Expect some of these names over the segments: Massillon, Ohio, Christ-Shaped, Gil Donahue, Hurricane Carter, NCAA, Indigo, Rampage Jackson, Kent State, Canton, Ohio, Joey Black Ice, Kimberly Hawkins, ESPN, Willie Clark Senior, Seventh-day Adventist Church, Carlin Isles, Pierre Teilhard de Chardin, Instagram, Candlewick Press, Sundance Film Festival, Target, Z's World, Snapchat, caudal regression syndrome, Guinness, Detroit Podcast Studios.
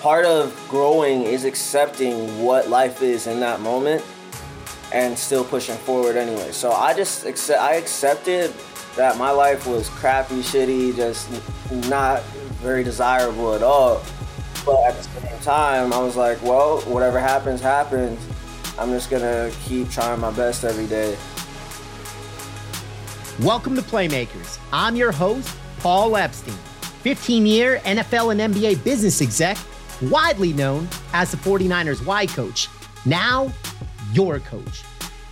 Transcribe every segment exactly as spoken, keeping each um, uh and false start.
part of growing is accepting what life is in that moment and still pushing forward anyway. So I just accept, I accepted that my life was crappy, shitty, just not very desirable at all. But at the same time, I was like, well, whatever happens, happens. I'm just gonna keep trying my best every day. Welcome to Playmakers. I'm your host, Paul Epstein, fifteen-year N F L and N B A business exec, widely known as the 49ers Y coach. Now, your coach.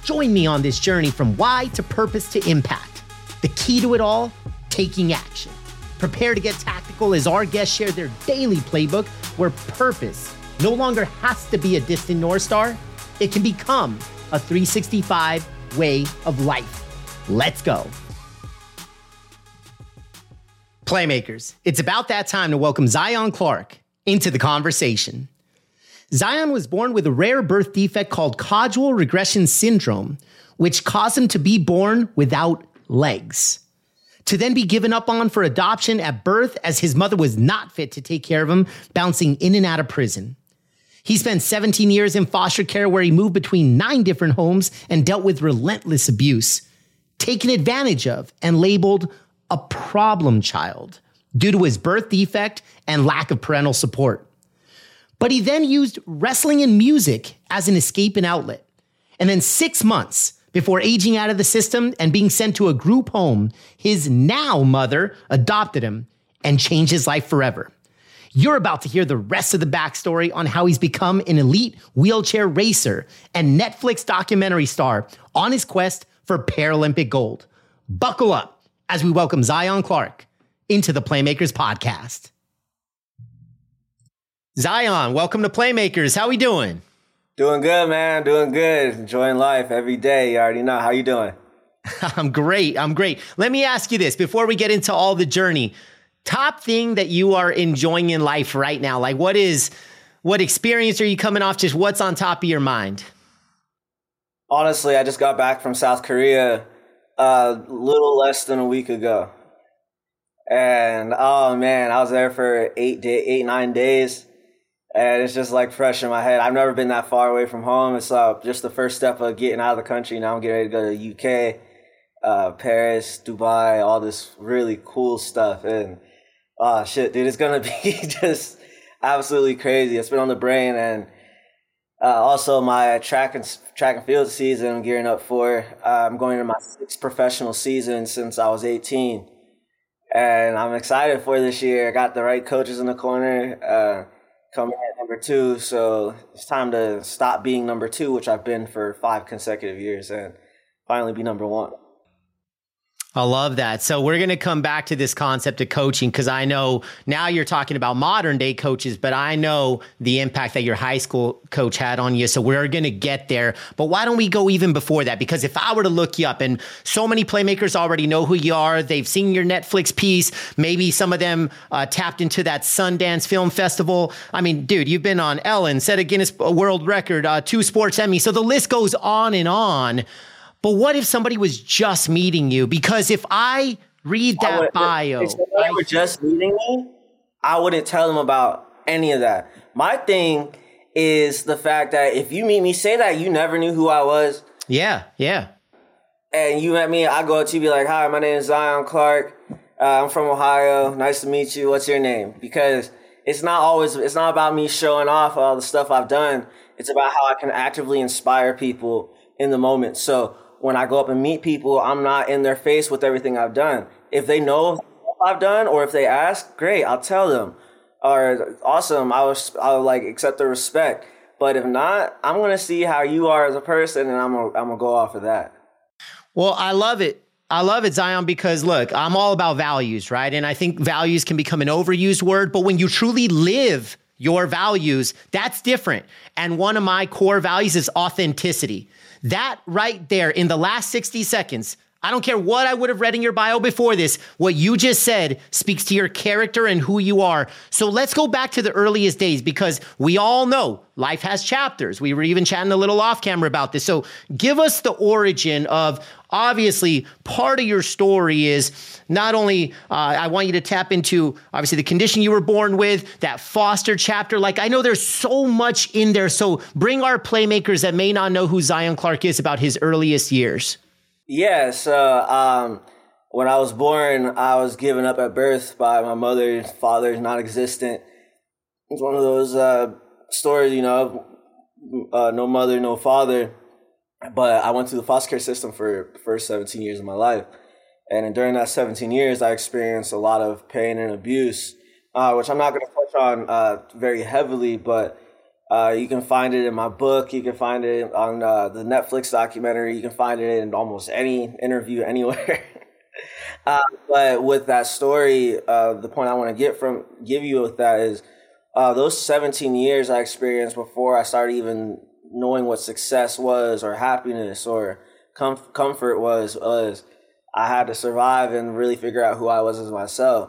Join me on this journey from why to purpose to impact. The key to it all, taking action. Prepare to get tactical as our guests share their daily playbook where purpose no longer has to be a distant North Star. It can become a three sixty-five way of life. Let's go. Playmakers, it's about that time to welcome Zion Clark into the conversation. Zion was born with a rare birth defect called caudal regression syndrome, which caused him to be born without legs, to then be given up on for adoption at birth as his mother was not fit to take care of him, bouncing in and out of prison. He spent seventeen years in foster care where he moved between nine different homes and dealt with relentless abuse, taken advantage of and labeled a problem child due to his birth defect and lack of parental support. But he then used wrestling and music as an escape and outlet. And then six months before aging out of the system and being sent to a group home, his now mother adopted him and changed his life forever. You're about to hear the rest of the backstory on how he's become an elite wheelchair racer and Netflix documentary star on his quest for Paralympic gold. Buckle up as we welcome Zion Clark into the Playmakers podcast. Zion, welcome to Playmakers. How we doing? Doing good, man. Doing good. Enjoying life every day. You already know. How you doing? I'm great. I'm great. Let me ask you this before we get into all the journey. Top thing that you are enjoying in life right now? Like what is, what experience are you coming off? Just what's on top of your mind? Honestly, I just got back from South Korea a uh, little less than a week ago. And oh man, I was there for eight, day, eight, nine days. And it's just like fresh in my head. I've never been that far away from home. It's uh, just the first step of getting out of the country. Now I'm getting ready to go to the U K, uh, Paris, Dubai, all this really cool stuff. And oh shit, dude, it's going to be just absolutely crazy. It's been on the brain. And Uh, also, my track and track and field season I'm gearing up for. Uh, I'm going to my sixth professional season since I was eighteen. And I'm excited for this year. I got the right coaches in the corner, uh, coming at number two. So it's time to stop being number two, which I've been for five consecutive years, and finally be number one. I love that. So we're going to come back to this concept of coaching because I know now you're talking about modern day coaches, but I know the impact that your high school coach had on you. So we're going to get there. But why don't we go even before that? Because if I were to look you up, and so many Playmakers already know who you are, they've seen your Netflix piece. Maybe some of them uh, tapped into that Sundance Film Festival. I mean, dude, you've been on Ellen, set a Guinness World Record, uh, two sports Emmy. So the list goes on and on. But what if somebody was just meeting you? Because if I read that I would, bio, if somebody I, were just meeting me, I wouldn't tell them about any of that. My thing is the fact that if you meet me, say that you never knew who I was. Yeah, yeah. And you met me, I go up to you, be like, "Hi, my name is Zion Clark. Uh, I'm from Ohio. Nice to meet you. What's your name?" Because it's not always, it's not about me showing off all the stuff I've done. It's about how I can actively inspire people in the moment. So when I go up and meet people, I'm not in their face with everything I've done. If they know what I've done or if they ask, great, I'll tell them. Or awesome, I was I'll like accept the respect. But if not, I'm gonna see how you are as a person, and I'm gonna, I'm gonna go off of that. Well, I love it. I love it, Zion, because look, I'm all about values, right? And I think values can become an overused word, but when you truly live your values, that's different. And one of my core values is authenticity. That right there in the last sixty seconds, I don't care what I would have read in your bio before this. What you just said speaks to your character and who you are. So let's go back to the earliest days, because we all know life has chapters. We were even chatting a little off camera about this. So give us the origin of, obviously, part of your story is not only, uh, I want you to tap into, obviously, the condition you were born with, that foster chapter. Like, I know there's so much in there. So bring our playmakers that may not know who Zion Clark is about his earliest years. Yeah, so um, when I was born, I was given up at birth by my mother. Father's non-existent. It's one of those uh, stories, you know, uh, no mother, no father. But I went through the foster care system for the first seventeen years of my life. And during that seventeen years, I experienced a lot of pain and abuse, uh, which I'm not going to touch on uh, very heavily, but Uh, you can find it in my book. You can find it on uh, the Netflix documentary. You can find it in almost any interview anywhere. uh, but with that story, uh, the point I want to get from give you with that is uh, those seventeen years I experienced before I started even knowing what success was or happiness or com- comfort was, was I had to survive and really figure out who I was as myself.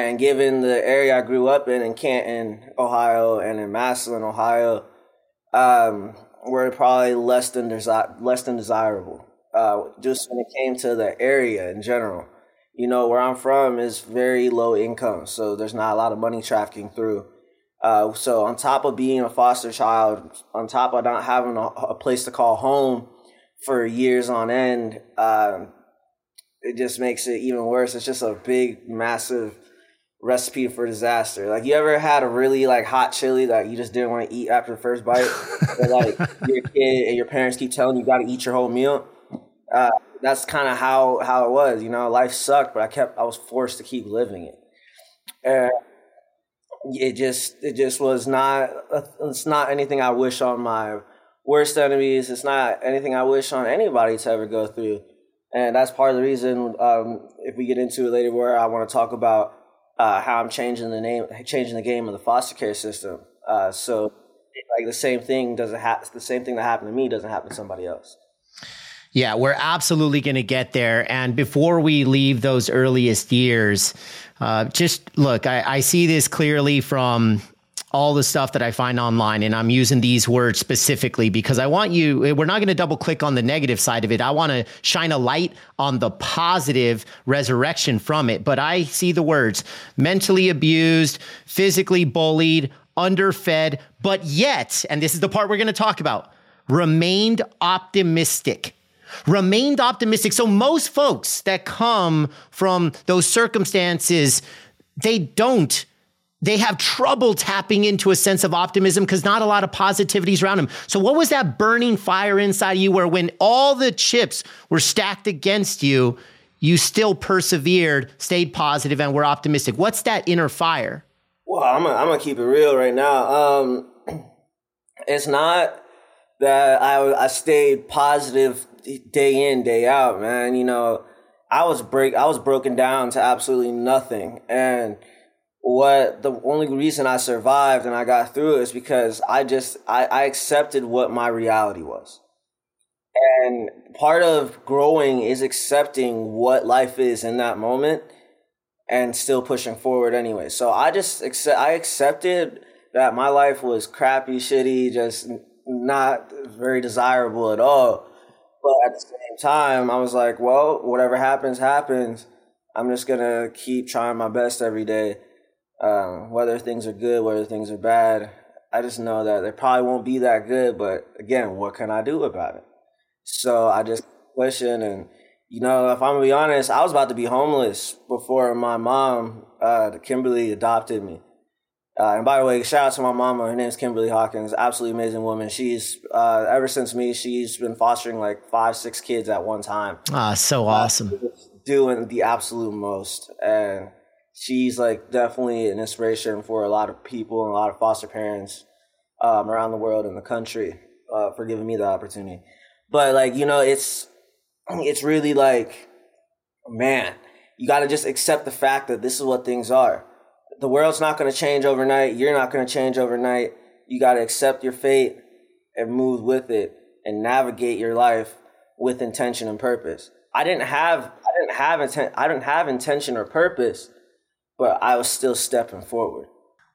And given the area I grew up in, in Canton, Ohio, and in Massillon, Ohio, um, were probably less than desi- less than desirable. Uh, just when it came to the area in general, you know, where I'm from is very low income, so there's not a lot of money trafficking through. Uh, so on top of being a foster child, on top of not having a, a place to call home for years on end, uh, it just makes it even worse. It's just a big, massive recipe for disaster. Like, you ever had a really like hot chili that you just didn't want to eat after the first bite? But, like, you're a kid and your parents keep telling you, you got to eat your whole meal. Uh, that's kind of how how it was. You know, life sucked, but I kept I was forced to keep living it. And it just it just was not. It's not anything I wish on my worst enemies. It's not anything I wish on anybody to ever go through. And that's part of the reason. Um, if we get into it later, where I want to talk about. Uh, how I'm changing the name, changing the game of the foster care system. Uh, so, like the same thing doesn't happen. The same thing that happened to me doesn't happen to somebody else. Yeah, we're absolutely going to get there. And before we leave those earliest years, uh, just look, I, I see this clearly from all the stuff that I find online, and I'm using these words specifically because I want you, we're not going to double click on the negative side of it. I want to shine a light on the positive resurrection from it. But I see the words mentally abused, physically bullied, underfed, but yet, and this is the part we're going to talk about, remained optimistic. Remained optimistic. So most folks that come from those circumstances, they don't They have trouble tapping into a sense of optimism because not a lot of positivity is around them. So what was that burning fire inside you where when all the chips were stacked against you, you still persevered, stayed positive, and were optimistic? What's that inner fire? Well, I'm gonna, I'm gonna keep it real right now. Um, it's not that I, I stayed positive day in, day out, man. You know, I was break, I was broken down to absolutely nothing. And what the only reason I survived and I got through it is because I just I, I accepted what my reality was. And part of growing is accepting what life is in that moment and still pushing forward anyway. So I just accept I accepted that my life was crappy, shitty, just not very desirable at all. But at the same time, I was like, well, whatever happens, happens. I'm just gonna keep trying my best every day. Um, whether things are good, whether things are bad, I just know that they probably won't be that good. But again, what can I do about it? So I just question, and you know, if I'm gonna be honest, I was about to be homeless before my mom, uh, Kimberly, adopted me. Uh, and by the way, shout out to my mama. Her name's Kimberly Hawkins. Absolutely amazing woman. She's uh, ever since me, she's been fostering like five, six kids at one time. Ah, so awesome. Uh, doing the absolute most, and she's like definitely an inspiration for a lot of people and a lot of foster parents um, around the world and the country uh, for giving me the opportunity. But like, you know, it's it's really like, man, you got to just accept the fact that this is what things are. The world's not going to change overnight. You're not going to change overnight. You got to accept your fate and move with it and navigate your life with intention and purpose. I didn't have I didn't have inten- I didn't have intention or purpose, but I was still stepping forward.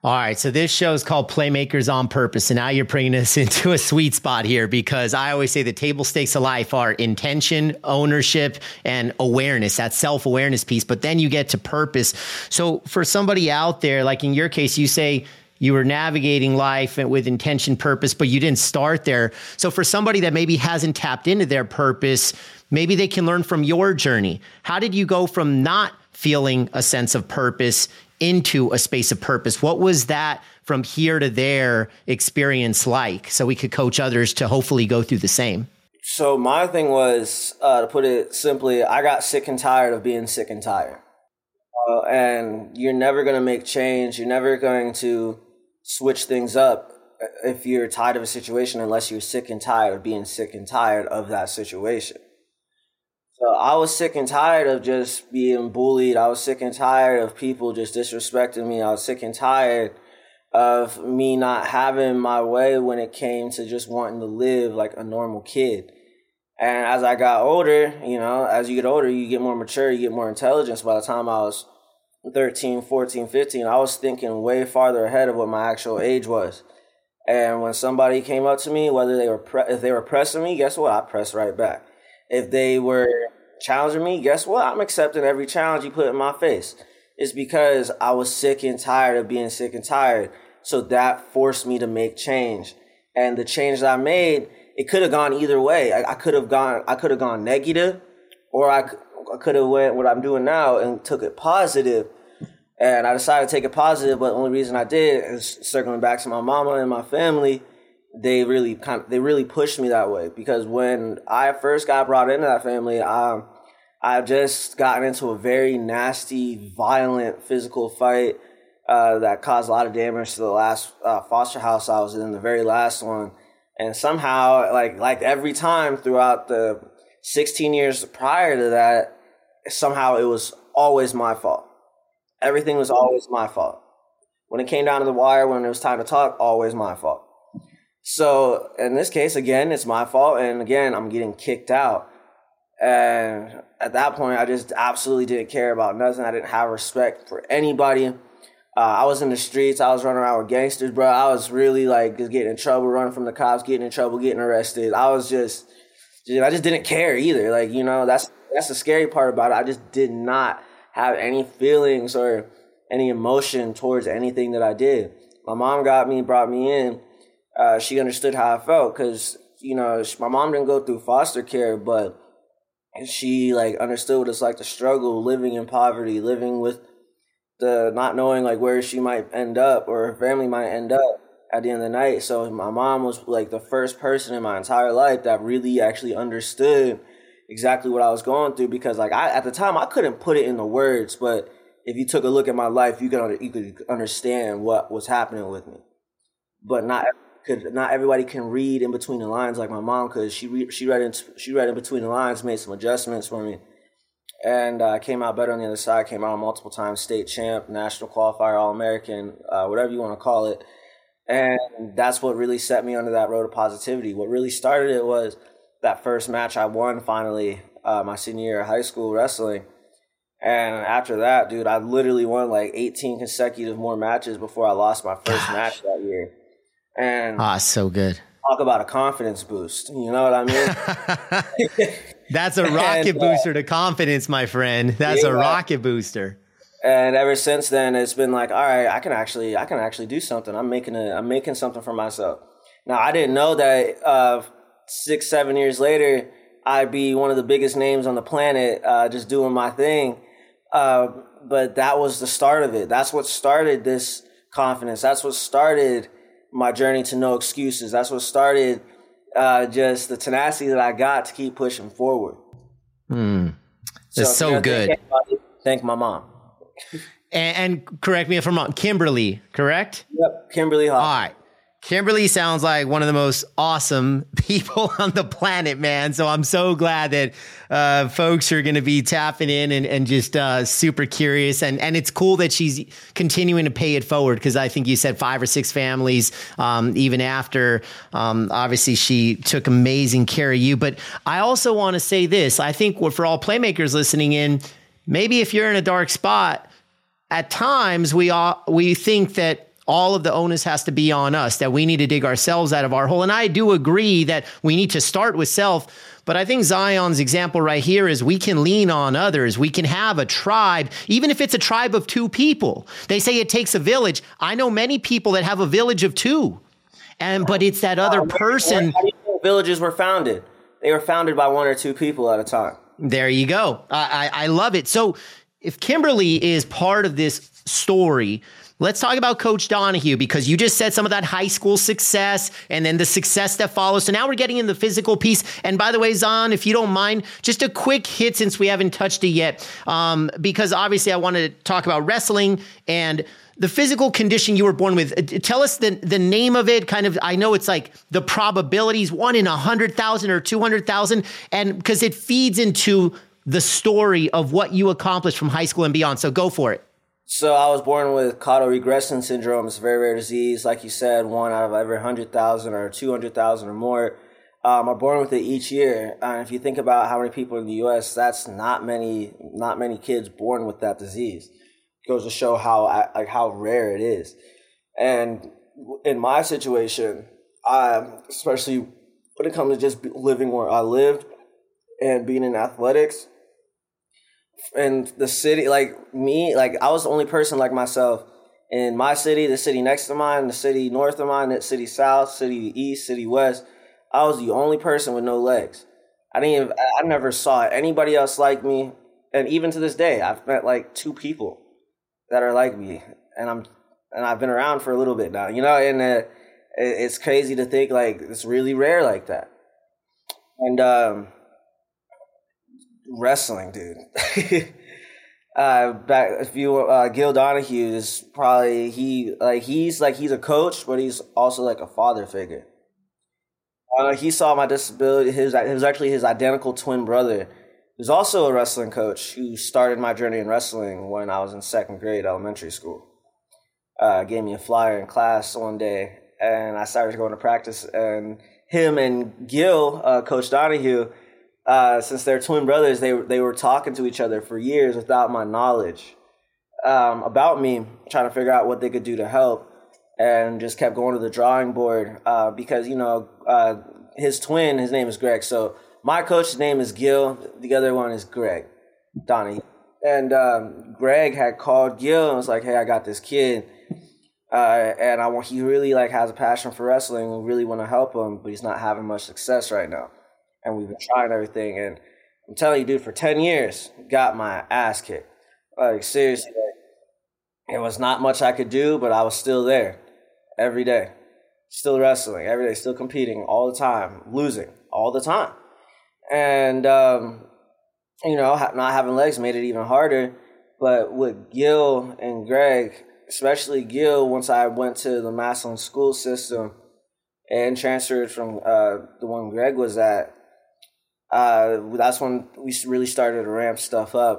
All right, so this show is called Playmakers on Purpose, and now you're bringing us into a sweet spot here, because I always say the table stakes of life are intention, ownership, and awareness, that self-awareness piece, but then you get to purpose. So for somebody out there, like in your case, you say you were navigating life with intention, purpose, but you didn't start there. So for somebody that maybe hasn't tapped into their purpose, maybe they can learn from your journey. How did you go from not feeling a sense of purpose into a space of purpose? What was that from here to there experience like, so we could coach others to hopefully go through the same? So my thing was, uh, to put it simply, I got sick and tired of being sick and tired. Uh, and you're never going to make change. You're never going to switch things up if you're tired of a situation, unless you're sick and tired of being sick and tired of that situation. I was sick and tired of just being bullied. I was sick and tired of people just disrespecting me. I was sick and tired of me not having my way when it came to just wanting to live like a normal kid. And as I got older, you know, as you get older, you get more mature, you get more intelligence. By the time I was thirteen, fourteen, fifteen, I was thinking way farther ahead of what my actual age was. And when somebody came up to me, whether they were pre- if they were pressing me, guess what? I pressed right back. If they were challenging me, guess what? I'm accepting every challenge you put in my face. It's because I was sick and tired of being sick and tired. So that forced me to make change. And the change that I made, it could have gone either way. I, I could have gone, I could have gone negative, or I, I could have went what I'm doing now and took it positive. And I decided to take it positive, but the only reason I did is circling back to my mama and my family. They really kind of, they really pushed me that way, because when I first got brought into that family, um, I just gotten into a very nasty, violent, physical fight uh, that caused a lot of damage to the last uh, foster house I was in, the very last one. And somehow, like like every time throughout the sixteen years prior to that, somehow it was always my fault. Everything was always my fault. When it came down to the wire, when it was time to talk, always my fault. So in this case, again, it's my fault. And again, I'm getting kicked out. And at that point, I just absolutely didn't care about nothing. I didn't have respect for anybody. Uh, I was in the streets. I was running around with gangsters, bro. I was really like just getting in trouble, running from the cops, getting in trouble, getting arrested. I was just, I just didn't care either. Like, you know, that's, that's the scary part about it. I just did not have any feelings or any emotion towards anything that I did. My mom got me, brought me in. Uh, she understood how I felt, because, you know, she, my mom didn't go through foster care, but she, like, understood what it's like to struggle, living in poverty, living with the not knowing, like, where she might end up or her family might end up at the end of the night. So my mom was, like, the first person in my entire life that really actually understood exactly what I was going through, because, like, I at the time, I couldn't put it into words, but if you took a look at my life, you could, you could understand what was happening with me. But not Could, not everybody can read in between the lines like my mom could. She re, she read in she read in between the lines, made some adjustments for me, and I uh, came out better on the other side. Came out multiple times, state champ, national qualifier, All American, uh, whatever you want to call it. And that's what really set me onto that road of positivity. What really started it was that first match I won finally, uh, my senior year of high school wrestling. And after that, dude, I literally won like eighteen consecutive more matches before I lost my first match that year. And ah, so good. Talk about a confidence boost. You know what I mean? That's a rocket and, uh, booster to confidence, my friend. That's yeah, a rocket booster. And ever since then, it's been like, all right, I can actually, I can actually do something. I'm making a, I'm making something for myself. Now, I didn't know that uh, six, seven years later, I'd be one of the biggest names on the planet, uh, just doing my thing. Uh, but that was the start of it. That's what started this confidence. That's what started my journey to no excuses. That's what started uh, just the tenacity that I got to keep pushing forward. Mm. That's so, so you know, good. Thank, everybody, thank my mom. and, and correct me if I'm wrong, Kimberly, correct? Yep, Kimberly Hawkins. All right. Kimberly sounds like one of the most awesome people on the planet, man. So I'm so glad that uh, folks are going to be tapping in and, and just uh, super curious. And, and it's cool that she's continuing to pay it forward, because I think you said five or six families, um, even after. Um, obviously, she took amazing care of you. But I also want to say this. I think for all playmakers listening in, maybe if you're in a dark spot, at times we all, we think that all of the onus has to be on us, that we need to dig ourselves out of our hole. And I do agree that we need to start with self, but I think Zion's example right here is we can lean on others. We can have a tribe, even if it's a tribe of two people. They say it takes a village. I know many people that have a village of two, and but it's that other uh, person. How do you think villages were founded? They were founded by one or two people at a time. There you go. I, I, I love it. So if Kimberly is part of this story, let's talk about Coach Donahue, because you just said some of that high school success and then the success that follows. So now we're getting in the physical piece. And by the way, Zon, if you don't mind, just a quick hit since we haven't touched it yet, um, because obviously I want to talk about wrestling and the physical condition you were born with. Tell us the, the name of it, kind of. I know it's like the probabilities, one in one hundred thousand or two hundred thousand, and because it feeds into the story of what you accomplished from high school and beyond. So go for it. So I was born with caudal regression syndrome. It's a very rare disease. Like you said, one out of every one hundred thousand or two hundred thousand or more um, are born with it each year. And if you think about how many people in the U S, that's not many, not many kids born with that disease. It goes to show how like how rare it is. And in my situation, I, especially when it comes to just living where I lived and being in athletics, and the city, like me, like I was the only person like myself in my city, the city next to mine, the city north of mine, the city south, city east, city west. I was the only person with no legs. I didn't even, I never saw anybody else like me. And even to this day, I've met like two people that are like me, and I'm, and I've been around for a little bit now, you know, and uh, it's crazy to think like it's really rare like that. And, um, wrestling, dude. uh, back if you uh, Gil Donahue is probably he like he's like he's a coach, but he's also like a father figure. Uh, he saw my disability. His it was actually his identical twin brother, who's also a wrestling coach, who started my journey in wrestling when I was in second grade elementary school. Uh, gave me a flyer in class one day, and I started going to practice. And him and Gil, uh, Coach Donahue. Uh, since they're twin brothers, they they were talking to each other for years without my knowledge um, about me, trying to figure out what they could do to help, and just kept going to the drawing board uh, because, you know, uh, his twin, his name is Greg. So my coach's name is Gil. The other one is Greg Donahue. And um, Greg had called Gil and was like, hey, I got this kid. Uh, and I want, he really like has a passion for wrestling. We really want to help him, but he's not having much success right now. And we've been trying everything. And I'm telling you, dude, for ten years, got my ass kicked. Like, seriously, it was not much I could do, but I was still there every day. Still wrestling every day, still competing all the time, losing all the time. And, um, you know, not having legs made it even harder. But with Gil and Greg, especially Gil, once I went to the Massillon school system and transferred from uh, the one Greg was at, Uh, that's when we really started to ramp stuff up.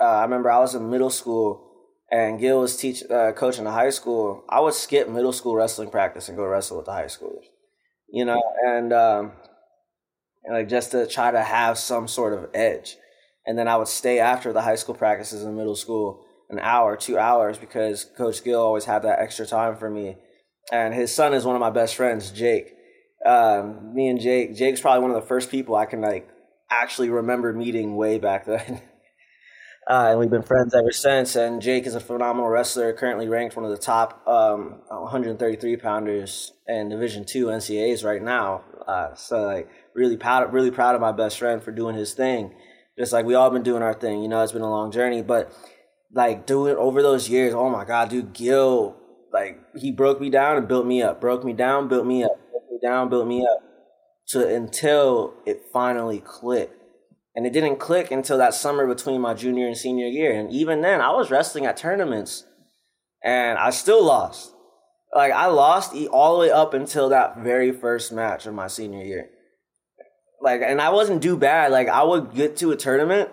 Uh, I remember I was in middle school, and Gil was teach, uh, coaching the high school. I would skip middle school wrestling practice and go wrestle with the high schoolers, you know, and, um, and like just to try to have some sort of edge. And then I would stay after the high school practices in middle school an hour, two hours, because Coach Gil always had that extra time for me. And his son is one of my best friends, Jake. Um, me and Jake, Jake's probably one of the first people I can like actually remember meeting way back then. uh, and we've been friends ever since. And Jake is a phenomenal wrestler, currently ranked one of the top um, one thirty-three pounders in Division two N C A As right now. Uh, so like really proud, really proud of my best friend for doing his thing. Just like we all been doing our thing, you know, it's been a long journey, but like doing over those years, oh my God, dude, Gil, like he broke me down and built me up, broke me down, built me up. down, built me up to until it finally clicked. And it didn't click until that summer between my junior and senior year. And even then, I was wrestling at tournaments and I still lost. Like, I lost all the way up until that very first match of my senior year. Like, and I wasn't do bad. Like, I would get to a tournament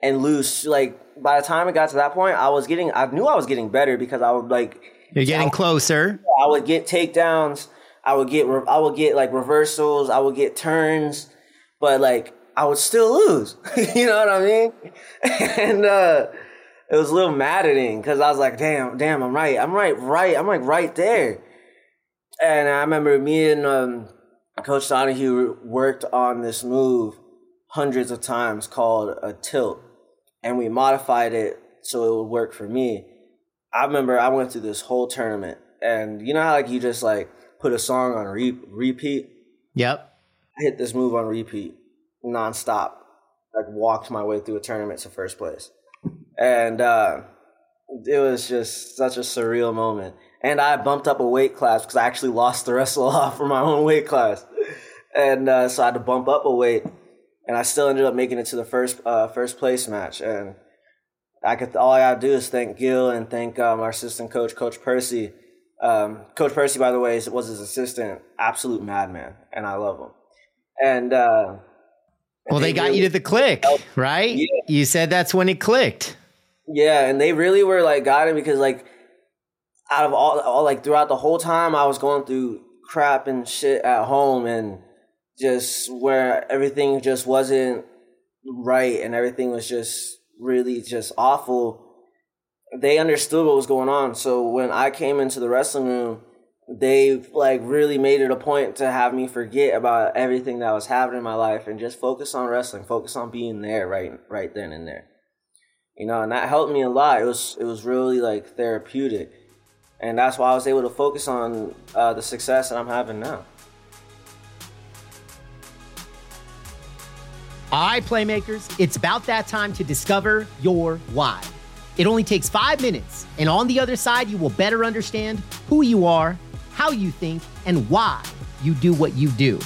and lose. Like, by the time it got to that point, I was getting, I knew I was getting better because I would, like. You're getting I would, closer. I would get takedowns. I would get, I would get, like, reversals. I would get turns. But, like, I would still lose. You know what I mean? And, uh. It was a little maddening because I was like, damn, damn, I'm right. I'm right, right. I'm like right there. And I remember me and um, Coach Donahue worked on this move hundreds of times called a tilt. And we modified it so it would work for me. I remember I went through this whole tournament. And you know how like you just like put a song on re- repeat? Yep. I hit this move on repeat nonstop. Like walked my way through a tournament to first place. And uh, it was just such a surreal moment. And I bumped up a weight class because I actually lost the wrestle off for my own weight class. And uh, so I had to bump up a weight. And I still ended up making it to the first uh, first place match. And I could all I got to do is thank Gil and thank um, our assistant coach, Coach Percy. Um, Coach Percy, by the way, was his assistant. Absolute madman. And I love him. And uh, well, they, they got really you to the click, helped. Right? Yeah. You said that's when it clicked. Yeah, and they really were like got it because like out of all, all like throughout the whole time I was going through crap and shit at home and just where everything just wasn't right and everything was just really just awful. They understood what was going on. So when I came into the wrestling room, they like really made it a point to have me forget about everything that was happening in my life and just focus on wrestling, focus on being there right right then and there. You know, and that helped me a lot. It was it was really like therapeutic, and that's why I was able to focus on uh, the success that I'm having now. All right, Playmakers, it's about that time to discover your why. It only takes five minutes, and on the other side, you will better understand who you are, how you think, and why you do what you do.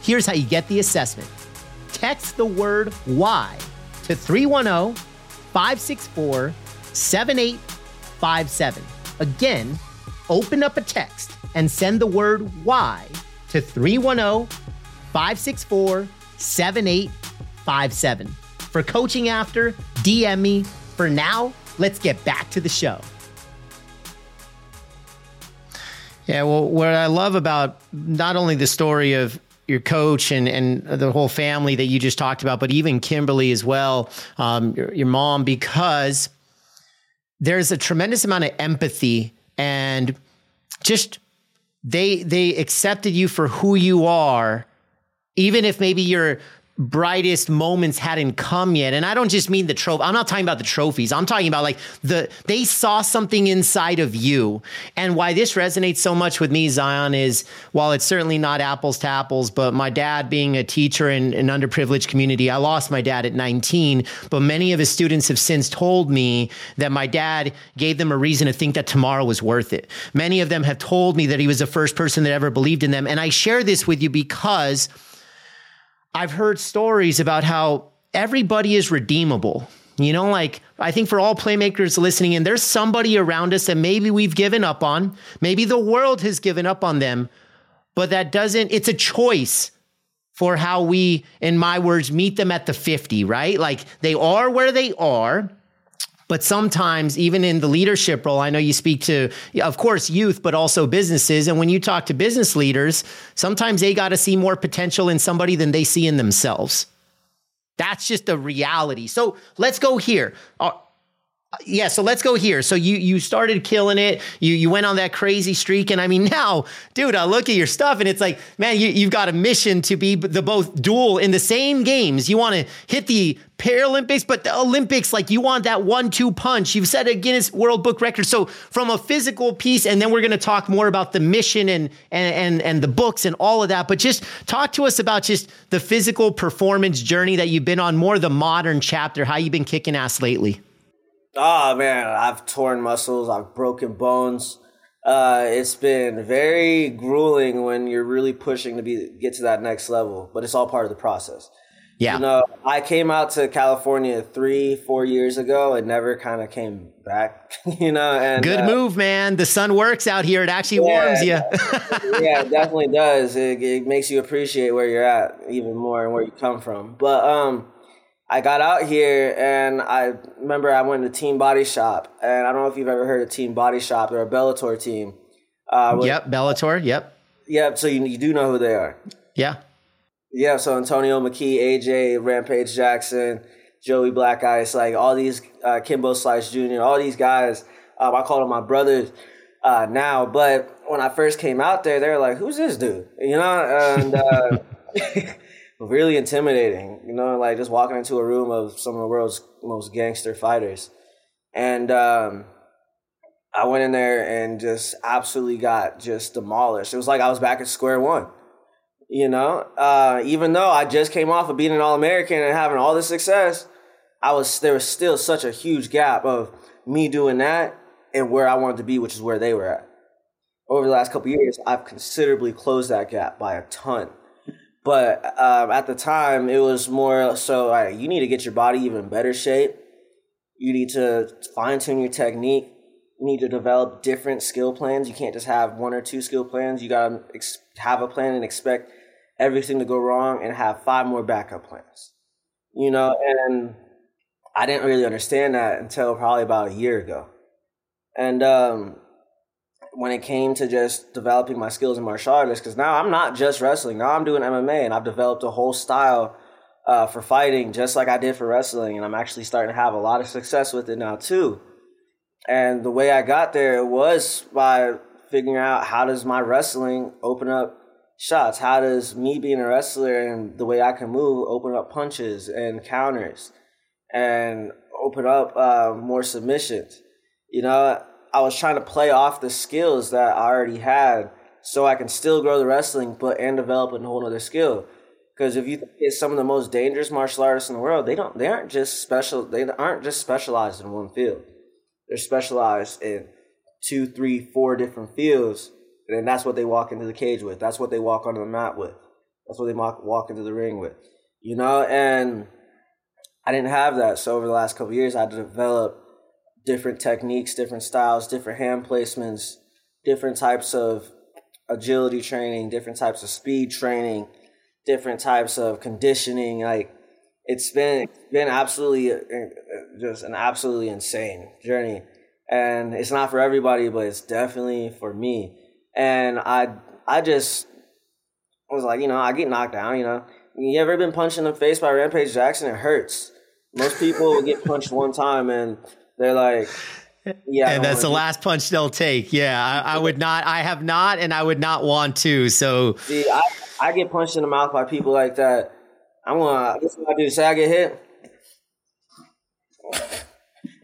Here's how you get the assessment. Text the word why to three one zero five six four, seven eight five seven. Again, open up a text and send the word why to three one zero, five six four, seven eight five seven. For coaching after, D M me. For now, let's get back to the show. Yeah, well, what I love about not only the story of your coach and, and the whole family that you just talked about, but even Kimberly as well, um, your, your mom, because there's a tremendous amount of empathy and just they, they accepted you for who you are, even if maybe your brightest moments hadn't come yet. And I don't just mean the trophy. I'm not talking about the trophies. I'm talking about like the, they saw something inside of you. And why this resonates so much with me, Zion, is while it's certainly not apples to apples, but my dad being a teacher in an underprivileged community, I lost my dad at nineteen, but many of his students have since told me that my dad gave them a reason to think that tomorrow was worth it. Many of them have told me that he was the first person that ever believed in them. And I share this with you because I've heard stories about how everybody is redeemable. You know, like I think for all Playmakers listening in, there's somebody around us that maybe we've given up on. Maybe the world has given up on them, but that doesn't, it's a choice for how we, in my words, meet them at the fifty, right? Like they are where they are. But sometimes even in the leadership role, I know you speak to, of course, youth, but also businesses. And when you talk to business leaders, sometimes they got to see more potential in somebody than they see in themselves. That's just the reality. So let's go here. Uh, yeah. So let's go here. So you, you started killing it. You, you went on that crazy streak. And I mean, now, dude, I look at your stuff and it's like, man, you, you've got a mission to be the both dual in the same games. You want to hit the Paralympics, but the Olympics, like you want that one two punch. You've set a Guinness World Book record. So from a physical piece, and then we're going to talk more about the mission and, and and and the books and all of that. But just talk to us about just the physical performance journey that you've been on, more the modern chapter, how you've been kicking ass lately. Oh, man, I've torn muscles. I've broken bones. Uh, it's been very grueling when you're really pushing to be get to that next level, but it's all part of the process. Yeah. You know, I came out to California three, four years ago and never kind of came back, you know. And Good uh, move, man. The sun works out here. It actually yeah, warms you. Yeah, it definitely does. It, it makes you appreciate where you're at even more and where you come from. But um, I got out here and I remember I went to Team Body Shop. And I don't know if you've ever heard of Team Body Shop. They're a Bellator team. Uh, with, yep, Bellator. Yep. Yep. So you, you do know who they are. Yeah. Yeah, so Antonio McKee, A J, Rampage Jackson, Joey Black Ice, like all these, uh, Kimbo Slice Junior, all these guys, um, I call them my brothers uh, now. But when I first came out there, they were like, who's this dude? You know, and uh, really intimidating, you know, like just walking into a room of some of the world's most gangster fighters. And um, I went in there and just absolutely got just demolished. It was like I was back at square one. You know, uh, even though I just came off of being an All-American and having all this success, I was there was still such a huge gap of me doing that and where I wanted to be, which is where they were at. Over the last couple of years, I've considerably closed that gap by a ton. But um, at the time, it was more so like, you need to get your body even better shape. You need to fine-tune your technique. You need to develop different skill plans. You can't just have one or two skill plans. You got to ex- have a plan and expect everything to go wrong and have five more backup plans, you know? And I didn't really understand that until probably about a year ago. And um, when it came to just developing my skills in martial arts, because now I'm not just wrestling, now I'm doing M M A and I've developed a whole style uh, for fighting just like I did for wrestling. And I'm actually starting to have a lot of success with it now too. And the way I got there was by figuring out how does my wrestling open up shots? How does me being a wrestler and the way I can move open up punches and counters and open up uh, more submissions? You know, I was trying to play off the skills that I already had so I can still grow the wrestling but and develop a whole other skill. Because if you think it's some of the most dangerous martial artists in the world, they don't they aren't just special they aren't just specialized in one field. They're specialized in two, three, four different fields. And then that's what they walk into the cage with. That's what they walk onto the mat with. That's what they walk into the ring with, you know? And I didn't have that. So over the last couple of years, I developed different techniques, different styles, different hand placements, different types of agility training, different types of speed training, different types of conditioning. Like, it's been been absolutely just an absolutely insane journey. And it's not for everybody, but it's definitely for me. And I I just was like, you know, I get knocked down, you know. You ever been punched in the face by Rampage Jackson? It hurts. Most people get punched one time and they're like, yeah. And that's the last punch they'll take. Yeah, I, I would not. I have not and I would not want to. So see, I, I get punched in the mouth by people like that. I'm going to, this is what I do. Say I get hit. You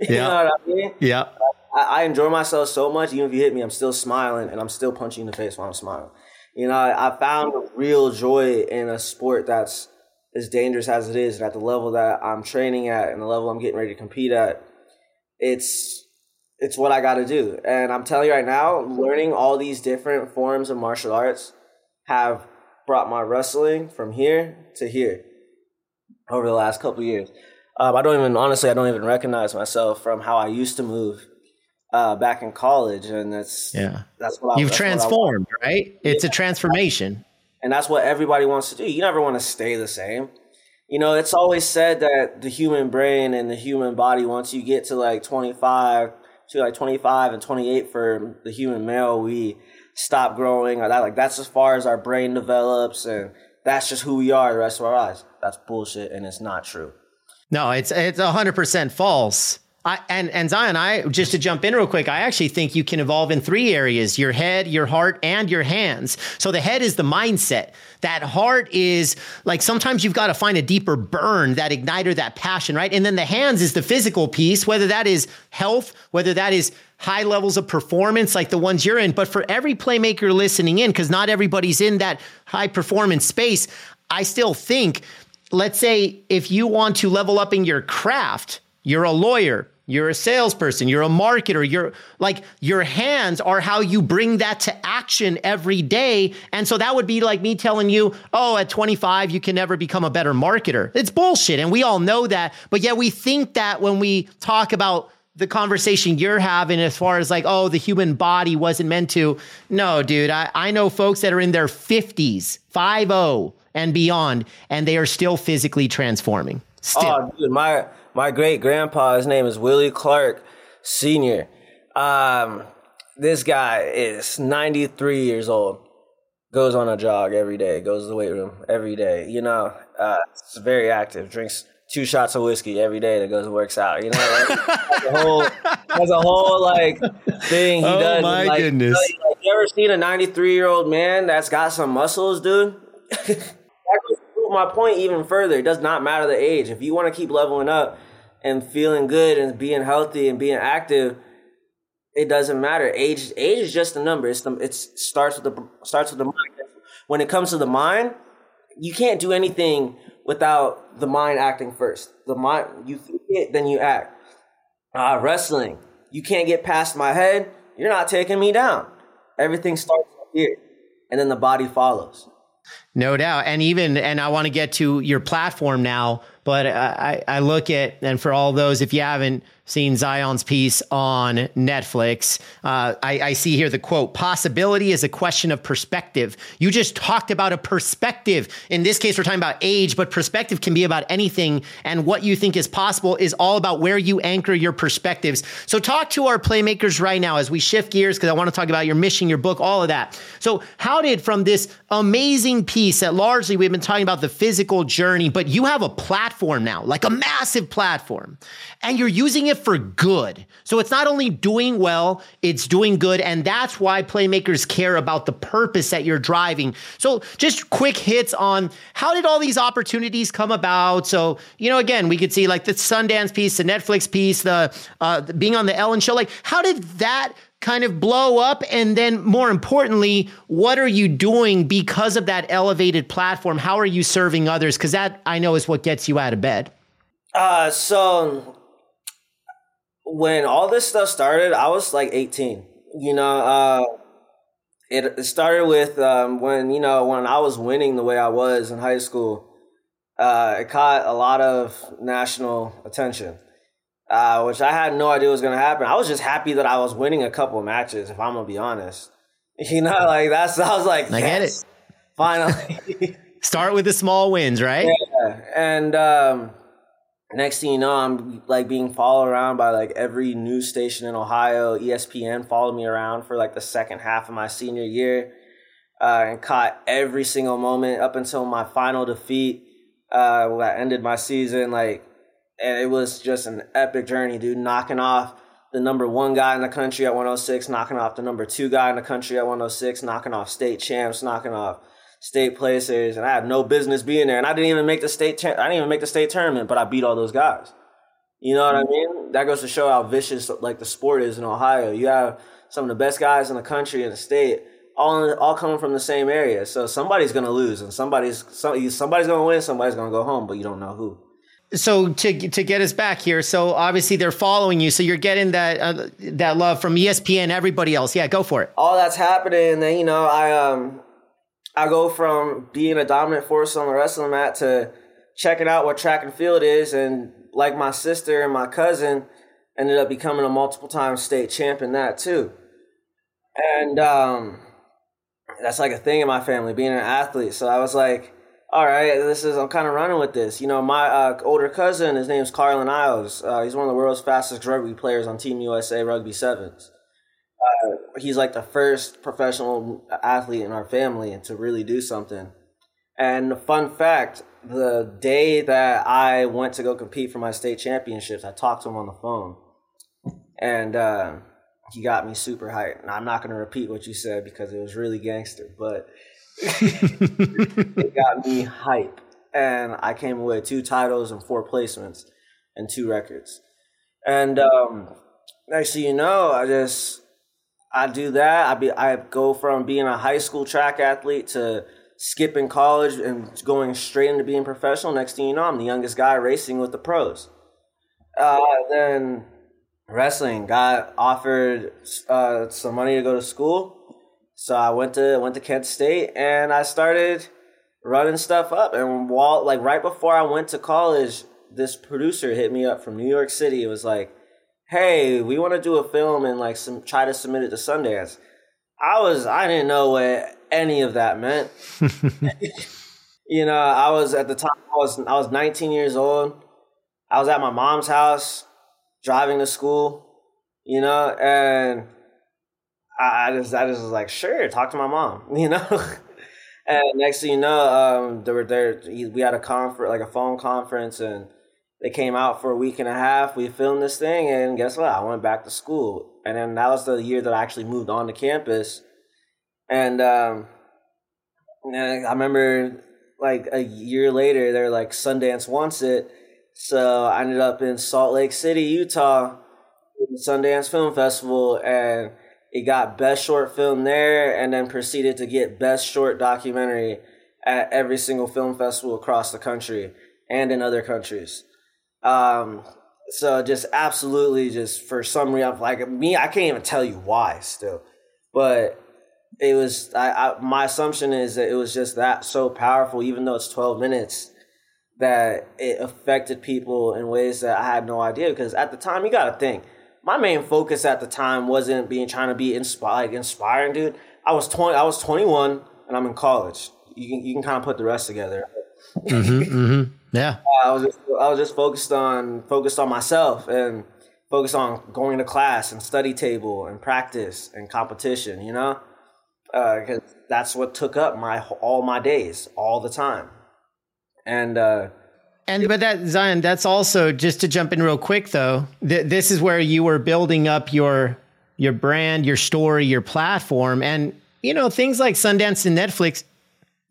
yep. know what I mean? Yeah. I, I enjoy myself so much. Even if you hit me, I'm still smiling and I'm still punching you in the face while I'm smiling. You know, I, I found real joy in a sport that's as dangerous as it is. And at the level that I'm training at and the level I'm getting ready to compete at, it's, it's what I got to do. And I'm telling you right now, learning all these different forms of martial arts have brought my wrestling from here to here over the last couple of years. Um, I don't even, honestly, I don't even recognize myself from how I used to move uh, back in college. And that's, yeah. that's what I You've that's transformed, what I right? It's yeah. a transformation. And that's what everybody wants to do. You never want to stay the same. You know, it's always said that the human brain and the human body, once you get to like twenty-five to like twenty-five and twenty-eight for the human male, we stop growing or that. Like that's as far as our brain develops. And that's just who we are the rest of our lives. That's bullshit. And it's not true. No, it's it's one hundred percent false. I, and, and Zion, I just to jump in real quick, I actually think you can evolve in three areas, your head, your heart, and your hands. So the head is the mindset. That heart is like sometimes you've got to find a deeper burn, that igniter, that passion, right? And then the hands is the physical piece, whether that is health, whether that is high levels of performance like the ones you're in. But for every playmaker listening in, because not everybody's in that high performance space, I still think, let's say if you want to level up in your craft, you're a lawyer, You're a salesperson. You're a marketer. You're like, your hands are how you bring that to action every day. And so that would be like me telling you, oh, at twenty-five, you can never become a better marketer. It's bullshit. And we all know that. But yet we think that when we talk about the conversation you're having, as far as like, oh, the human body wasn't meant to. No, dude, I, I know folks that are in their fifties, five-oh and beyond, and they are still physically transforming. Still. Oh, dude, my... My great-grandpa, his name is Willie Clark Senior Um, this guy is ninety-three years old, goes on a jog every day, goes to the weight room every day, you know, uh, it's very active, drinks two shots of whiskey every day that goes and works out, you know, like, a whole, has a whole, like, thing he oh does. Oh, my like, goodness. You know, like, you ever seen a ninety-three-year-old man that's got some muscles, dude? My point even further, it does not matter the age. If you want to keep leveling up and feeling good and being healthy and being active, it doesn't matter. Age age is just a number. It's the, it's starts with the starts with the mind. When it comes to the mind, you can't do anything without the mind acting first. The mind, you think it, then you act. Uh, wrestling, you can't get past my head. You're not taking me down. Everything starts here, and then the body follows. No doubt. And even, and I want to get to your platform now, but I, I look at, and for all those, if you haven't seen Zion's piece on Netflix, uh, I, I see here the quote, possibility is a question of perspective. You just talked about a perspective. In this case, we're talking about age, but perspective can be about anything. And what you think is possible is all about where you anchor your perspectives. So talk to our playmakers right now as we shift gears, because I want to talk about your mission, your book, all of that. So how did, from this amazing piece that largely we've been talking about the physical journey, but you have a platform now, like a massive platform, and you're using it for good. So it's not only doing well, it's doing good. And that's why playmakers care about the purpose that you're driving. So just quick hits on how did all these opportunities come about? So, you know, again, we could see like the Sundance piece, the Netflix piece, the uh, being on the Ellen show. Like, how did that kind of blow up? And then more importantly, what are you doing because of that elevated platform? How are you serving others? Because that, I know, is what gets you out of bed. Uh, so... When all this stuff started, I was like eighteen, you know, uh, it, it started with um, when, you know, when I was winning the way I was in high school, uh, it caught a lot of national attention, uh, which I had no idea was going to happen. I was just happy that I was winning a couple of matches, if I'm going to be honest. You know, like that's, I was like, I get it. Finally. Start with the small wins, right? Yeah. And, um, next thing you know, I'm like being followed around by like every news station in Ohio. E S P N followed me around for like the second half of my senior year, uh, and caught every single moment up until my final defeat uh, that ended my season. Like, and it was just an epic journey, dude. Knocking off the number one guy in the country at one oh six, knocking off the number two guy in the country at one oh six, knocking off state champs, knocking off state placers, and I had no business being there. And I didn't even make the state cha- I didn't even make the state tournament, but I beat all those guys. You know what I mean? That goes to show how vicious like the sport is in Ohio. You have some of the best guys in the country and the state, all in, all coming from the same area. So somebody's gonna lose, and somebody's some, somebody's gonna win, somebody's gonna go home, but you don't know who. So to to get us back here, so obviously they're following you, so you're getting that uh, that love from E S P N, everybody else. Yeah, go for it. All that's happening, and then you know I um. I go from being a dominant force on the wrestling mat to checking out what track and field is. And like my sister and my cousin, ended up becoming a multiple time state champ in that too. And um, that's like a thing in my family, being an athlete. So I was like, all right, this is, I'm kind of running with this. You know, my uh, older cousin, his name's Carlin Isles. Uh, he's one of the world's fastest rugby players on Team U S A Rugby Sevens. Uh, he's like the first professional athlete in our family to really do something. And fun fact, the day that I went to go compete for my state championships, I talked to him on the phone. And uh, he got me super hyped. And I'm not going to repeat what you said because it was really gangster, but it got me hyped. And I came away with two titles and four placements and two records. And um, next thing you know, I just... I do that. I be I go from being a high school track athlete to skipping college and going straight into being professional. Next thing you know, I'm the youngest guy racing with the pros. Uh, then wrestling. Got offered uh, some money to go to school. So I went to went to Kent State, and I started running stuff up. And while, like right before I went to college, this producer hit me up from New York City. It was like, hey, we want to do a film and like some try to submit it to Sundance. I was I didn't know what any of that meant. You know, I was at the time I was I was nineteen years old. I was at my mom's house driving to school, you know, and I just I just was like, sure, talk to my mom, you know. And next thing you know, um, there were there we had a conference, like a phone conference, and they came out for a week and a half. We filmed this thing, and guess what? I went back to school, and then that was the year that I actually moved on to campus. And um, and I remember, like a year later, they're like, Sundance wants it, so I ended up in Salt Lake City, Utah, at the Sundance Film Festival, and it got Best Short Film there, and then proceeded to get Best Short Documentary at every single film festival across the country and in other countries. Um, so just absolutely just for some reason, like me, I can't even tell you why still, but it was, I, I, my assumption is that it was just that so powerful, even though it's twelve minutes, that it affected people in ways that I had no idea. Because at the time, you got to think, my main focus at the time wasn't being trying to be inspired, like inspiring, dude. I was twenty, I was twenty-one and I'm in college. You can, you can kind of put the rest together. Mm-hmm, mm-hmm. Yeah, uh, I was just, I was just focused on focused on myself and focused on going to class and study table and practice and competition, you know, because uh, that's what took up my all my days all the time. And uh, and but that Zion, that's also just to jump in real quick though. Th- this is where you were building up your your brand, your story, your platform, and you know things like Sundance and Netflix.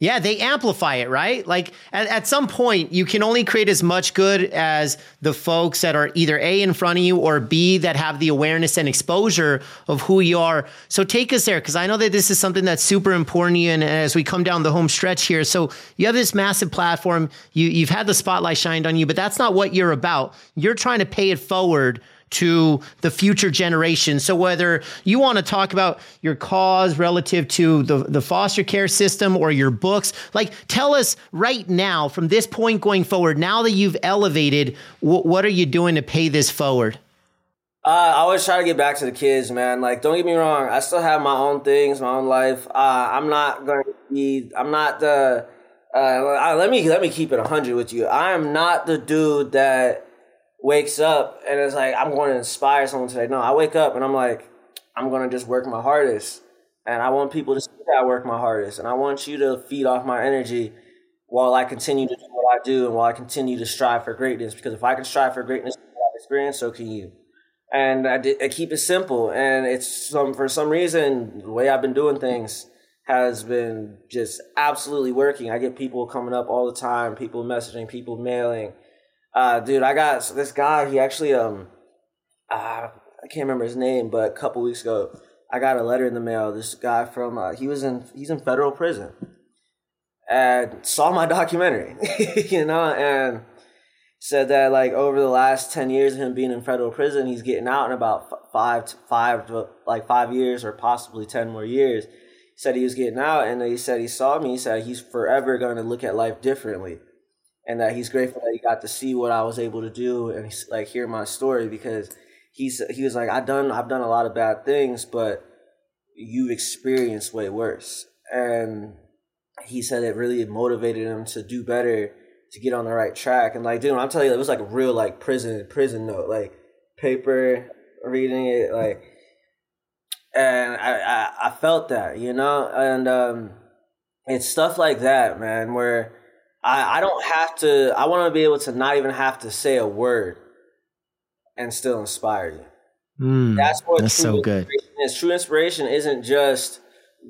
Yeah, they amplify it, right? Like at, at some point, you can only create as much good as the folks that are either A, in front of you, or B, that have the awareness and exposure of who you are. So take us there, because I know that this is something that's super important to you. And as we come down the home stretch here, so you have this massive platform. You, you've had the spotlight shined on you, but that's not what you're about. You're trying to pay it forward to the future generation. So whether you want to talk about your cause relative to the, the foster care system or your books, like tell us right now from this point going forward, now that you've elevated, wh- what are you doing to pay this forward? Uh, I always try to get back to the kids, man. Like, don't get me wrong. I still have my own things, my own life. Uh, I'm not going to be, I'm not the, uh, I, let me, let me keep it a hundred with you. I am not the dude that wakes up and it's like, I'm going to inspire someone today. No, I wake up and I'm like, I'm going to just work my hardest. And I want people to see that I work my hardest. And I want you to feed off my energy while I continue to do what I do and while I continue to strive for greatness. Because if I can strive for greatness, experience, so can you. And I, did, I keep it simple. And it's some for some reason, the way I've been doing things has been just absolutely working. I get people coming up all the time, people messaging, people mailing. Uh, dude, I got so this guy, he actually, um, uh, I can't remember his name, but a couple weeks ago, I got a letter in the mail. This guy from, uh, he was in, he's in federal prison and saw my documentary, you know, and said that like over the last ten years of him being in federal prison, he's getting out in about five, to five, to like five years or possibly ten more years. He said he was getting out and he said he saw me. He said he's forever going to look at life differently. And that he's grateful that he got to see what I was able to do and like hear my story, because he's he was like, I've done I've done a lot of bad things, but you've experienced way worse. And he said it really motivated him to do better, to get on the right track. And like, dude, I'm telling you, it was like a real like prison prison note, like paper, reading it, like, and I I, I felt that, you know, and um, it's stuff like that, man, where I, I don't have to, I want to be able to not even have to say a word and still inspire you. Mm, that's what that's true so good. Inspiration is. True inspiration isn't just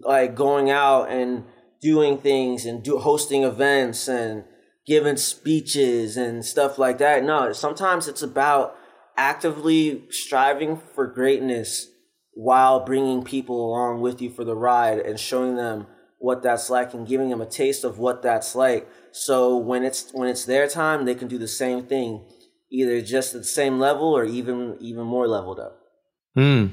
like going out and doing things and do, hosting events and giving speeches and stuff like that. No, sometimes it's about actively striving for greatness while bringing people along with you for the ride and showing them what that's like and giving them a taste of what that's like. So when it's when it's their time, they can do the same thing either just at the same level or even even more leveled up. Mm.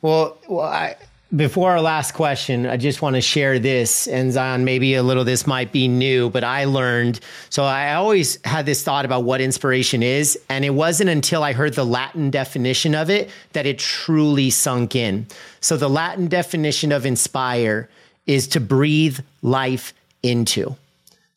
Well, well, I, before our last question, I just want to share this, and Zion, maybe a little, this might be new, but I learned. So I always had this thought about what inspiration is, and it wasn't until I heard the Latin definition of it that it truly sunk in. So the Latin definition of inspire is to breathe life into.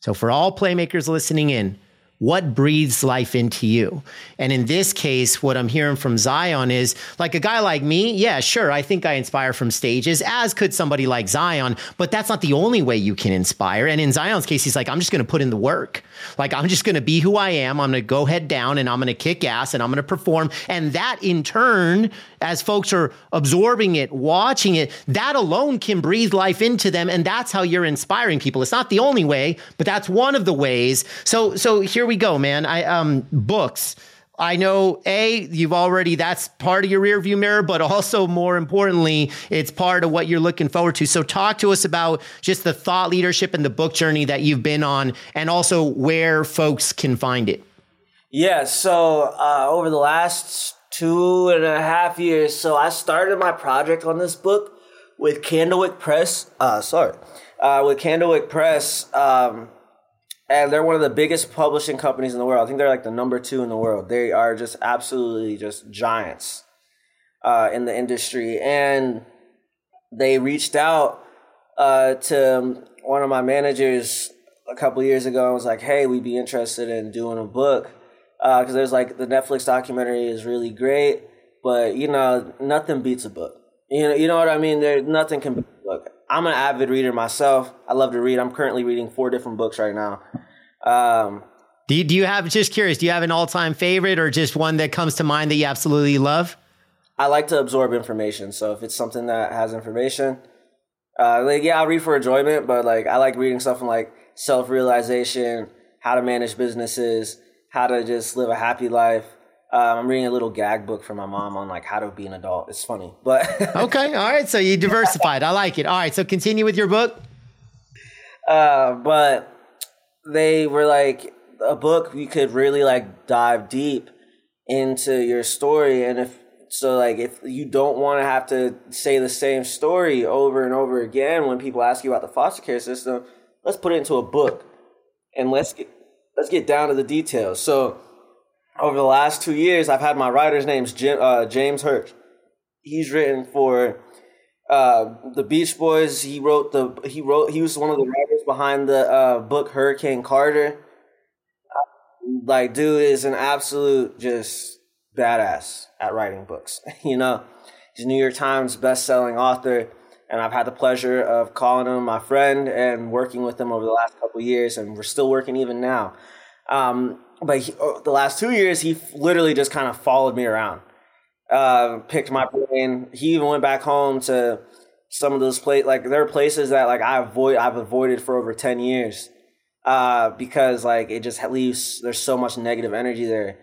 So for all playmakers listening in, what breathes life into you? And in this case, what I'm hearing from Zion is, like, a guy like me, yeah, sure, I think I inspire from stages, as could somebody like Zion, but that's not the only way you can inspire. And in Zion's case, he's like, I'm just going to put in the work. Like, I'm just going to be who I am. I'm going to go head down and I'm going to kick ass and I'm going to perform. And that in turn, as folks are absorbing it, watching it, that alone can breathe life into them. And that's how you're inspiring people. It's not the only way, but that's one of the ways. So, so here we go, man. I um books. I know, A, you've already, that's part of your rearview mirror, but also more importantly, it's part of what you're looking forward to. So talk to us about just the thought leadership and the book journey that you've been on, and also where folks can find it. Yeah, so uh, over the last two and a half years, so I started my project on this book with Candlewick Press. Uh, sorry, uh, with Candlewick Press. Um, And they're one of the biggest publishing companies in the world. I think they're like the number two in the world. They are just absolutely just giants uh, in the industry. And they reached out uh, to one of my managers a couple years ago and was like, hey, we'd be interested in doing a book. Because uh, there's like, the Netflix documentary is really great, but, you know, nothing beats a book. You know, you know what I mean? There, nothing can beat a book. I'm an avid reader myself. I love to read. I'm currently reading four different books right now. Um, do you, do you have, just curious, do you have an all-time favorite or just one that comes to mind that you absolutely love? I like to absorb information. So if it's something that has information, uh, like, yeah, I'll read for enjoyment, but like, I like reading stuff on like self-realization, how to manage businesses, how to just live a happy life. Um, I'm reading a little gag book for my mom on like how to be an adult. It's funny, but okay. All right. So you diversified. I like it. All right. So continue with your book. Uh, but they were like, a book you could really like dive deep into your story. And if so, like, if you don't want to have to say the same story over and over again, when people ask you about the foster care system, let's put it into a book and let's get, let's get down to the details. So, over the last two years, I've had my writer's name's Jim, uh, James Hirsch. He's written for uh, the Beach Boys. He wrote the he wrote he was one of the writers behind the uh, book Hurricane Carter. Like, dude is an absolute just badass at writing books. You know, he's a New York Times best-selling author, and I've had the pleasure of calling him my friend and working with him over the last couple of years, and we're still working even now. Um, But he, the last two years, he literally just kind of followed me around, uh, picked my brain. He even went back home to some of those places. Like, there are places that like I avoid, I've avoided for over ten years uh, because like it just leaves. There's so much negative energy there.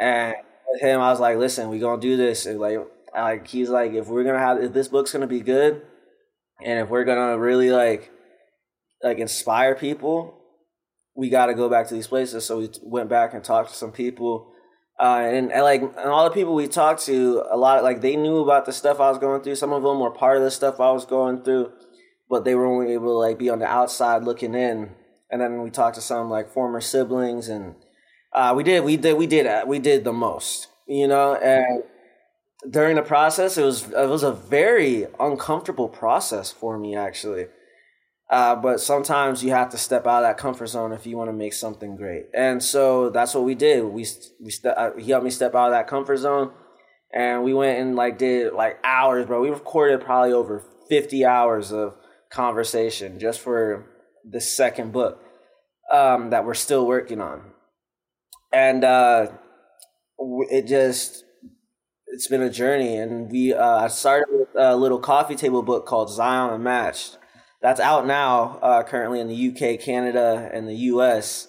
And with him, I was like, "Listen, we gonna do this." And like, like he's like, "If we're gonna have, if this book's gonna be good, and if we're gonna really like, like inspire people, we got to go back to these places." So we went back and talked to some people, uh, and, and like, and all the people we talked to, a lot of, like, they knew about the stuff I was going through. Some of them were part of the stuff I was going through, but they were only able to like be on the outside looking in. And then we talked to some like former siblings, and uh, we did, we did, we did, we did the most, you know. And during the process, it was it was a very uncomfortable process for me, actually. Uh, but sometimes you have to step out of that comfort zone if you want to make something great. And so that's what we did. We we st- uh, he helped me step out of that comfort zone, and we went and like did like hours, bro. We recorded probably over fifty hours of conversation just for the second book um, that we're still working on. And uh, it just it's been a journey. And we uh, I started with a little coffee table book called Zion Unmatched. That's out now, uh, currently in the U K, Canada, and the U S,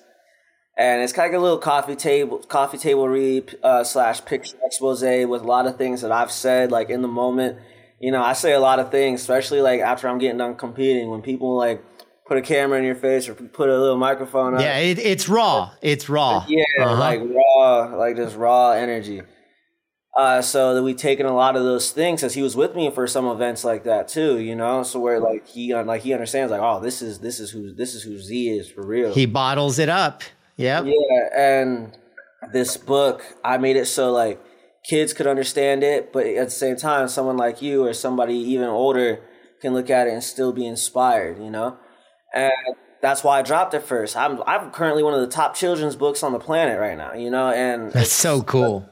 and it's kind of like a little coffee table, coffee table read uh, slash picture expose with a lot of things that I've said, like in the moment. You know, I say a lot of things, especially like after I'm getting done competing, when people like put a camera in your face or put a little microphone on. Yeah, it, it's raw. It's raw. Yeah, uh-huh. like raw, like just raw energy. Uh, so that we've taken a lot of those things as he was with me for some events like that too, you know. So where like he like he understands like, oh, this is this is who this is who Z is for real. He bottles it up. Yep. Yeah, and this book, I made it so like kids could understand it, but at the same time, someone like you or somebody even older can look at it and still be inspired, you know. And that's why I dropped it first. I'm I'm currently one of the top children's books on the planet right now, you know. And that's so cool.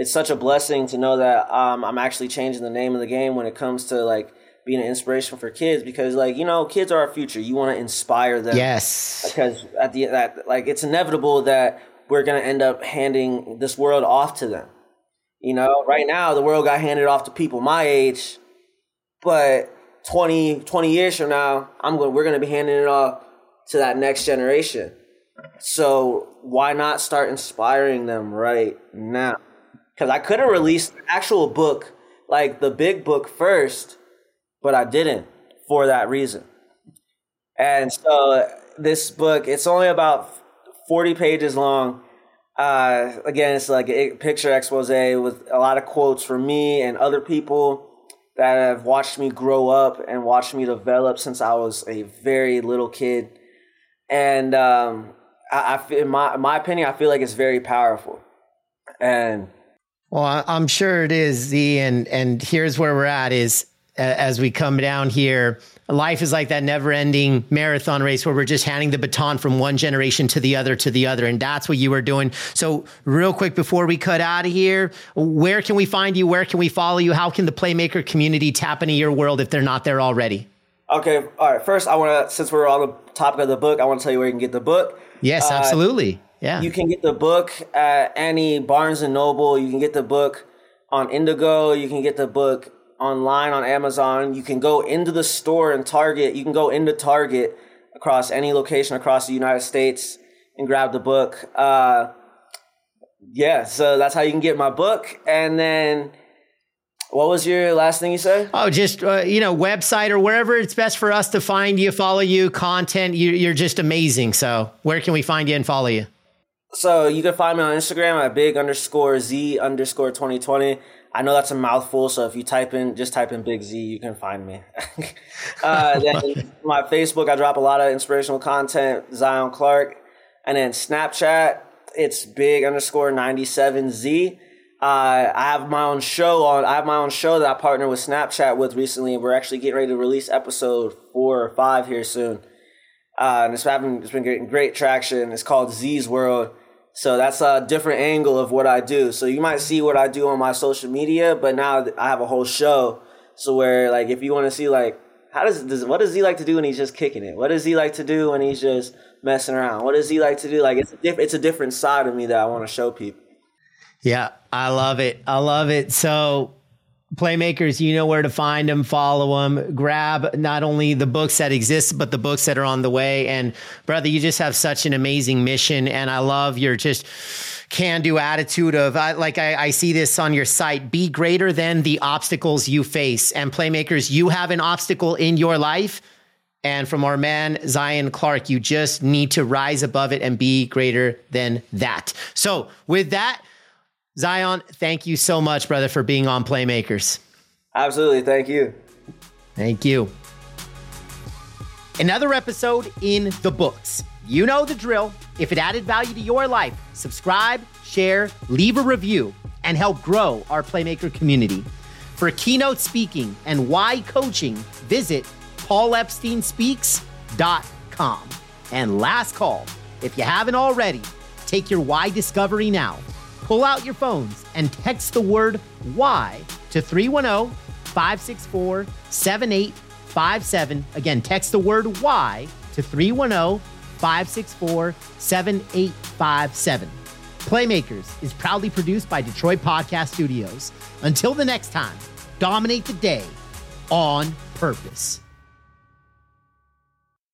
It's such a blessing to know that um, I'm actually changing the name of the game when it comes to like being an inspiration for kids, because like, you know, kids are our future. You want to inspire them. Yes. Because at the that like it's inevitable that we're going to end up handing this world off to them. You know, right now the world got handed off to people my age, but twenty, twenty years from now, I'm going we're going to be handing it off to that next generation. So why not start inspiring them right now? Because I could have released the actual book, like the big book first, but I didn't for that reason. And so this book, it's only about forty pages long. Uh, again, it's like a picture expose with a lot of quotes from me and other people that have watched me grow up and watched me develop since I was a very little kid. And um, I, I feel, in my, in my opinion, I feel like it's very powerful. And well, I'm sure it is, Z, and and here's where we're at is uh, as we come down here, life is like that never-ending marathon race where we're just handing the baton from one generation to the other to the other, and that's what you were doing. So real quick before we cut out of here, where can we find you? Where can we follow you? How can the Playmaker community tap into your world if they're not there already? Okay, all right. First, I want to, since we're on the topic of the book, I want to tell you where you can get the book. Yes, absolutely. Uh, Yeah. You can get the book at any Barnes and Noble. You can get the book on Indigo. You can get the book online on Amazon. You can go into the store in Target. You can go into Target across any location across the United States and grab the book. Uh, yeah, so that's how you can get my book. And then what was your last thing you said? Oh, just, uh, you know, website or wherever it's best for us to find you, follow you, content. You, you're just amazing. So where can we find you and follow you? So you can find me on Instagram at big underscore Z underscore twenty twenty. I know that's a mouthful, so if you type in, just type in big Z, you can find me. uh, then my Facebook, I drop a lot of inspirational content, Zion Clark. And then Snapchat, it's big underscore ninety-seven Z. Uh, I have my own show on, I have my own show that I partnered with Snapchat with recently. We're actually getting ready to release episode four or five here soon. Uh, and it's, having, it's been getting great traction. It's called Z's World. So that's a different angle of what I do. So you might see what I do on my social media, but now I have a whole show. So where like, if you want to see like, how does, does what does he like to do when he's just kicking it? What does he like to do when he's just messing around? What does he like to do? Like it's a diff, it's a different side of me that I want to show people. Yeah, I love it. I love it. So Playmakers, you know where to find them, follow them, grab not only the books that exist, but the books that are on the way. And brother, you just have such an amazing mission. And I love your just can-do attitude of, I, like I, I see this on your site, be greater than the obstacles you face. And Playmakers, you have an obstacle in your life. And from our man, Zion Clark, you just need to rise above it and be greater than that. So with that, Zion, thank you so much, brother, for being on Playmakers. Absolutely. Thank you. Thank you. Another episode in the books. You know the drill. If it added value to your life, subscribe, share, leave a review, and help grow our Playmaker community. For keynote speaking and why coaching, visit paul epstein speaks dot com. And last call, if you haven't already, take your why discovery now. Pull out your phones and text the word why to three one zero, five six four, seven eight five seven. Again, text the word why to three one zero, five six four, seven eight five seven. Playmakers is proudly produced by Detroit Podcast Studios. Until the next time, dominate the day on purpose.